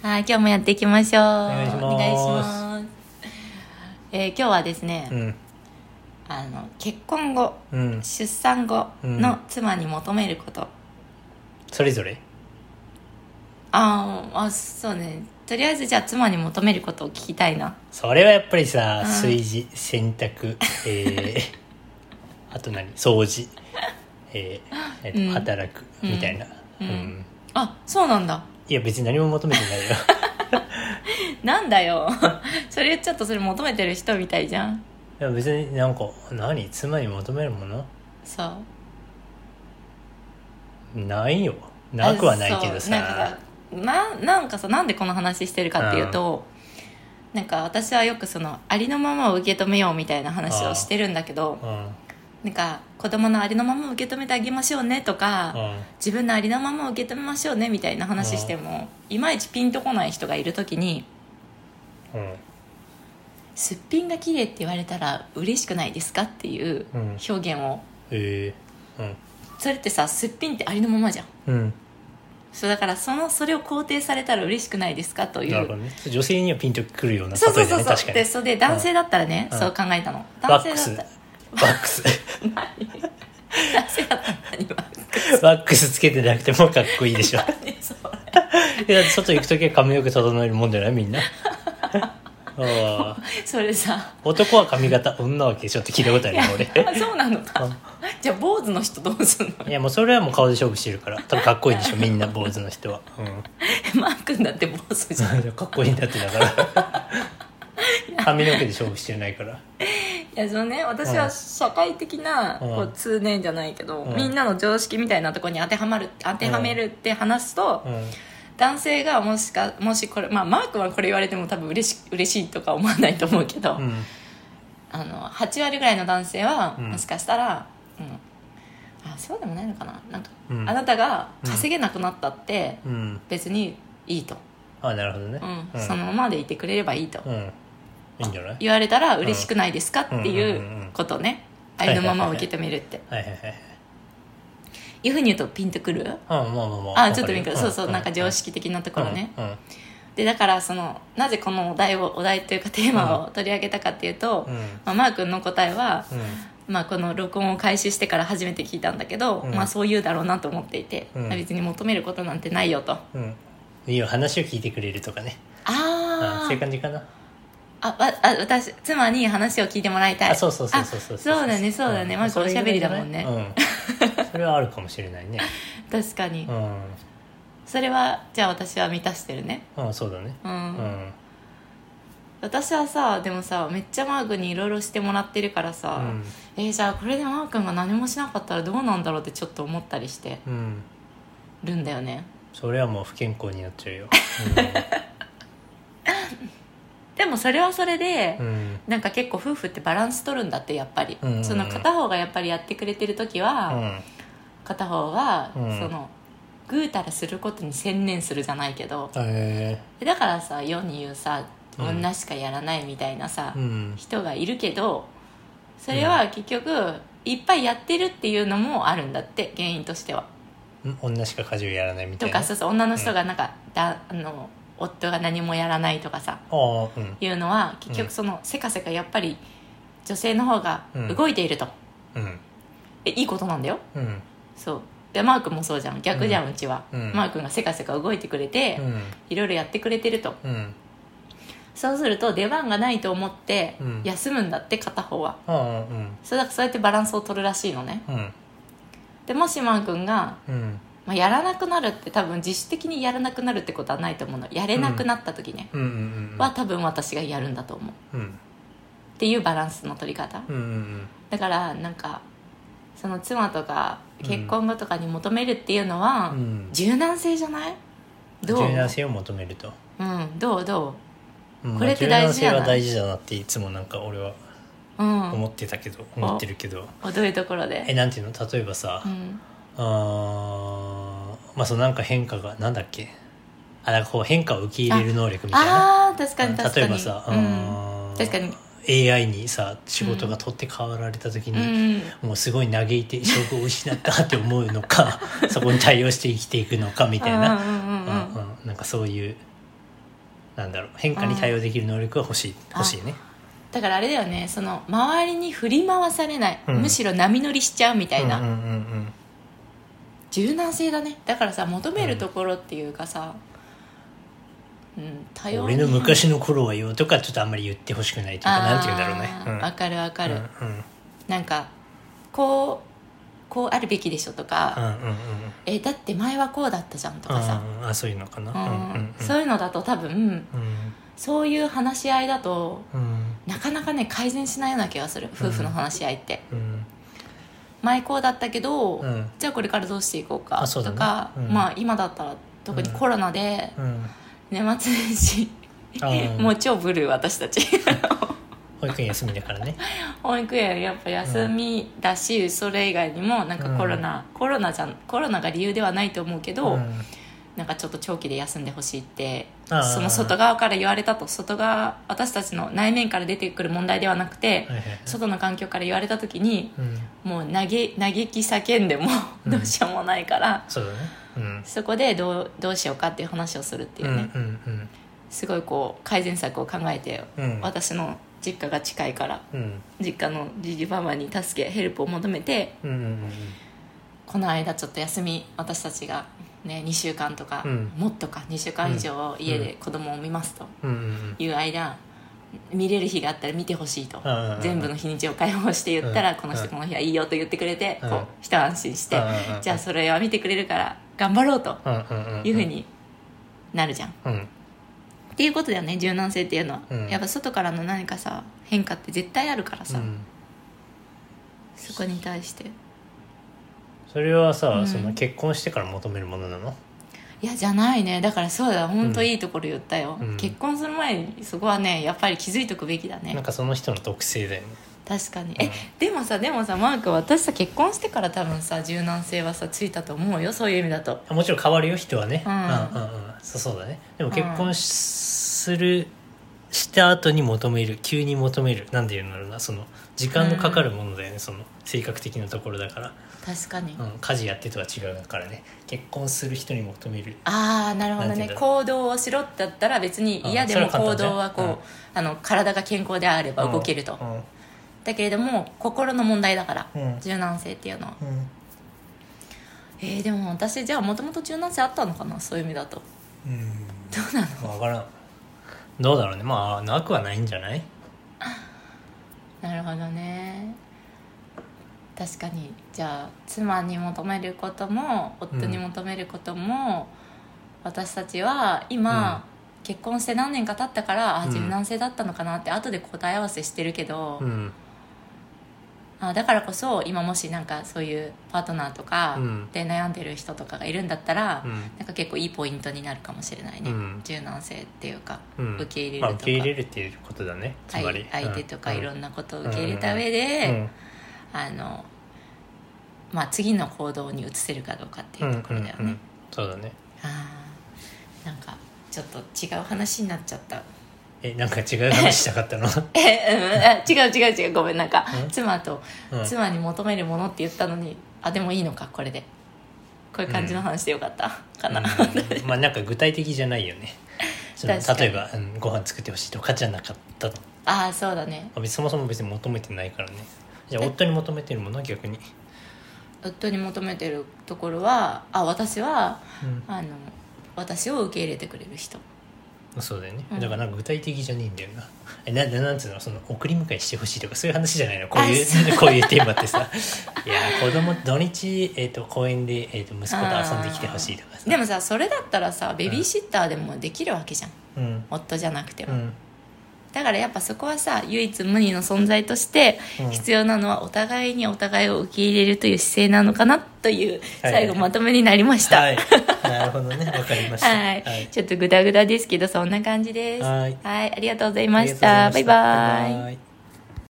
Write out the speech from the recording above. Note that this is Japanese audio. はい、今日もやっていきましょう。お願いします。今日はですね、結婚後、出産後の妻に求めること、それぞれ。そうね。とりあえずじゃあ妻に求めることを聞きたいな。それはやっぱりさ、炊事、洗濯、あと何、掃除、働くみたいな。あ、そうなんだ。いや別に何も求めてないよ。なんだよ。それちょっとそれ求めてる人みたいじゃん。いや別になんか何、妻に求めるもの？そう。ないよ。なくはないけどさ。なんかさなんでこの話してるかっていうと、なんか私はよくそのありのままを受け止めようみたいな話をしてるんだけど。なんか子供のありのままを受け止めてあげましょうねとか、自分のありのままを受け止めましょうねみたいな話しても、いまいちピンとこない人がいるときに、すっぴんが綺麗って言われたら嬉しくないですかっていう表現を、それってさ、すっぴんってありのままじゃん、そうだからそれを肯定されたら嬉しくないですかという、なるほどね、女性にはピンとくるような例えだね。確かに。で、それで男性だったらね、そう考えたの。男性だったらワックスワックスつけてなくてもかっこいいでしょ。いや外行くときは髪の毛整えるもんじゃないみんな。それさ、男は髪型、女は化粧って聞いたことあるよ俺。そうなのか。じゃあ坊主の人どうすんの。いやもうそれはもう顔で勝負してるから多分かっこいいでしょみんな坊主の人は。マー君だって坊主じゃん。かっこいいんだってだから髪の毛で勝負してないから。いやそのね、私は社会的なこう通念じゃないけど、みんなの常識みたいなところに当てはめるって話すと、男性がもしこれ、マークはこれ言われても多分嬉しいとか思わないと思うけど、8割ぐらいの男性はもしかしたら、そうでもないのかな、なんか、あなたが稼げなくなったって別にいいと、なるほどね、そのままでいてくれればいいと、いいんじゃない？言われたら嬉しくないですかっていうことね。ありのままを受け止めるって。いうふうに言うとピンとくる？ちょっとピンとくる。そうそう、なんか常識的なところね。でだからそのなぜこのお題というかテーマを取り上げたかっていうと、マー君の答えは、この録音を開始してから初めて聞いたんだけど、そう言うだろうなと思っていて、別に求めることなんてないよと。いいよ、話を聞いてくれるとかね。そういう感じかな。私妻に話を聞いてもらいたい。そうだね、まずおしゃべりだもんね。それはあるかもしれないね。確かに、それはじゃあ私は満たしてるね。そうだね。私はさ、でもさ、めっちゃマー君にいろいろしてもらってるからさ、じゃあこれでマー君が何もしなかったらどうなんだろうってちょっと思ったりしてるんだよね。それはもう不健康になっちゃうよ。でもそれはそれで、なんか結構夫婦ってバランス取るんだって。やっぱり、その片方がやっぱりやってくれてる時は、片方はそのぐうたらすることに専念するじゃないけど、だからさ、世に言うさ、女しかやらないみたいなさ、人がいるけど、それは結局いっぱいやってるっていうのもあるんだって、原因としては。女しか家事をやらないみたいなとか、女の人がなんか、夫が何もやらないとかさ、いうのは結局そのせかせかやっぱり女性の方が動いていると、いいことなんだよ。そうで、マー君もそうじゃん、逆じゃん、うちは、マー君がせかせか動いてくれて、いろいろやってくれてると、そうすると出番がないと思って休むんだって、片方は。そうやってバランスを取るらしいのね。でもしマー君が、やらなくなるって、多分自主的にやらなくなるってことはないと思うの。やれなくなった時ね、は多分私がやるんだと思う、っていうバランスの取り方、だからなんかその妻とか結婚後とかに求めるっていうのは、柔軟性じゃない？どう？柔軟性を求めると、どうこれって大事じゃない？柔軟性は大事だなっていつもなんか俺は思ってるけど。どういうところで？なんていうの？例えばさ、そのなんか変化がなんだっけ、なんかこう変化を受け入れる能力みたいな。確かに例えばさ、確かに AI にさ、仕事が取って代わられた時に、もうすごい嘆いて職を失ったって思うのかそこに対応して生きていくのかみたいな、なんかそういうなんだろう、変化に対応できる能力が欲しいね。だからあれだよね、その周りに振り回されない、うん、むしろ波乗りしちゃうみたいな、うんうんうんうん、柔軟性だね。だからさ、求めるところっていうかさ、うんうん、多様に、俺の昔の頃はよとかちょっとあんまり言ってほしくないというか、なんて言うんだろうね、うん、分かる分かる、うんうん、なんかこうあるべきでしょとか、うんうんうん、だって前はこうだったじゃんとかさ、あ、そういうのかな、うんうんうん、そういうのだと多分、うん、そういう話し合いだと、うん、なかなかね改善しないような気がする、夫婦の話し合いって、うん、前こうだったけど、うん、じゃあこれからどうしていこうかとか、ね、うん、まあ、今だったら特にコロナで、うん、年末年始もう超ブルー、私たち保育園休みだからね保育園やっぱ休みだし、うん、それ以外にもなんかコロナが理由ではないと思うけど、うん、なんかちょっと長期で休んでほしいって、その外側から言われたと、外側、私たちの内面から出てくる問題ではなくて、はいはいはい、外の環境から言われた時に、うん、もう嘆き叫んでもどうしようもないから、うん、 そうだね、うん、そこでどうしようかっていう話をするっていうね、うんうんうん、すごいこう改善策を考えて、うん、私の実家が近いから、うん、実家のじじばばに助けヘルプを求めて、うんうんうん、この間ちょっと休み、私たちが、ね、2週間とか、うん、もっとか2週間以上家で子供を見ますという間、見れる日があったら見てほしいと、うん、全部の日にちを解放して言ったら、うん、この人この日はいいよと言ってくれて、うん、こう一安心して、うん、じゃあそれは見てくれるから頑張ろうというふうになるじゃん、うん、っていうことだよね、柔軟性っていうのは、うん、やっぱ外からの何かさ変化って絶対あるからさ、うん、そこに対して。それはさ、うん、その結婚してから求めるものなの？いや、じゃないね。だからそうだ、本当いいところ言ったよ、うん、結婚する前にそこはねやっぱり気づいておくべきだね。なんかその人の特性だよね。確かに、うん、でもさマーク、私さ結婚してから多分さ柔軟性はさついたと思うよ、そういう意味だと。もちろん変わるよ、人はね、うんうんうんうん、そうだね。でも結婚した後に求める、急に求める、なんていうんだろうな、その時間のかかるものだよね、うん、その性格的なところだから。確かに、うん、家事やってとは違うからね、結婚する人に求める。ああ、なるほどね。行動をしろってだったら別に嫌でも行動はこう、うん、体が健康であれば動けると、うんうん、だけれども心の問題だから、うん、柔軟性っていうのは、うん、でも私じゃあもともと柔軟性あったのかな、そういう意味だと。うん、どうなの、分からん。どうだろうね、まあなくはないんじゃない。なるほどね。確かに、じゃあ妻に求めることも夫に求めることも、うん、私たちは今、うん、結婚して何年か経ったから、うん、あ、柔軟性だったのかなって後で答え合わせしてるけど、うん、あ、だからこそ今もしなんかそういうパートナーとかで悩んでる人とかがいるんだったら、うん、なんか結構いいポイントになるかもしれないね、うん、柔軟性っていうか、うん、受け入れるとか、まあ、受け入れるっていうことだね、つまり相手とかいろんなことを受け入れた上で、うんうんうん、まあ、次の行動に移せるかどうかっていうところだよね、うんうんうん、そうだね。なんかちょっと違う話になっちゃった。なんか違う話したかったの違うごめん。なんか妻に求めるものって言ったのに、あ、でもいいのか、これでこういう感じの話でよかったかな、うんうん、まあなんか具体的じゃないよねその例えば、うん、ご飯作ってほしいとかじゃなかったと。ああ、そうだね。そもそも別に求めてないからね。じゃあ夫に求めてるものは、逆に夫に求めてるところは、あ、私は、うん、私を受け入れてくれる人。そうだよね、うん、だからなんか具体的じゃねえんだよな。なんつうの、その送り迎えしてほしいとかそういう話じゃないの、こういうテーマってさいや、子供土日、公園で、息子と遊んできてほしいとかさ。でもさ、それだったらさベビーシッターでもできるわけじゃん、うん、夫じゃなくても、うん、だからやっぱそこはさ唯一無二の存在として必要なのはお互いにお互いを受け入れるという姿勢なのかなという最後まとめになりました、はいはい、なるほどね、わかりました、はいはい、ちょっとグダグダですけどそんな感じです。はい、はい、ありがとうございました。バイバイ。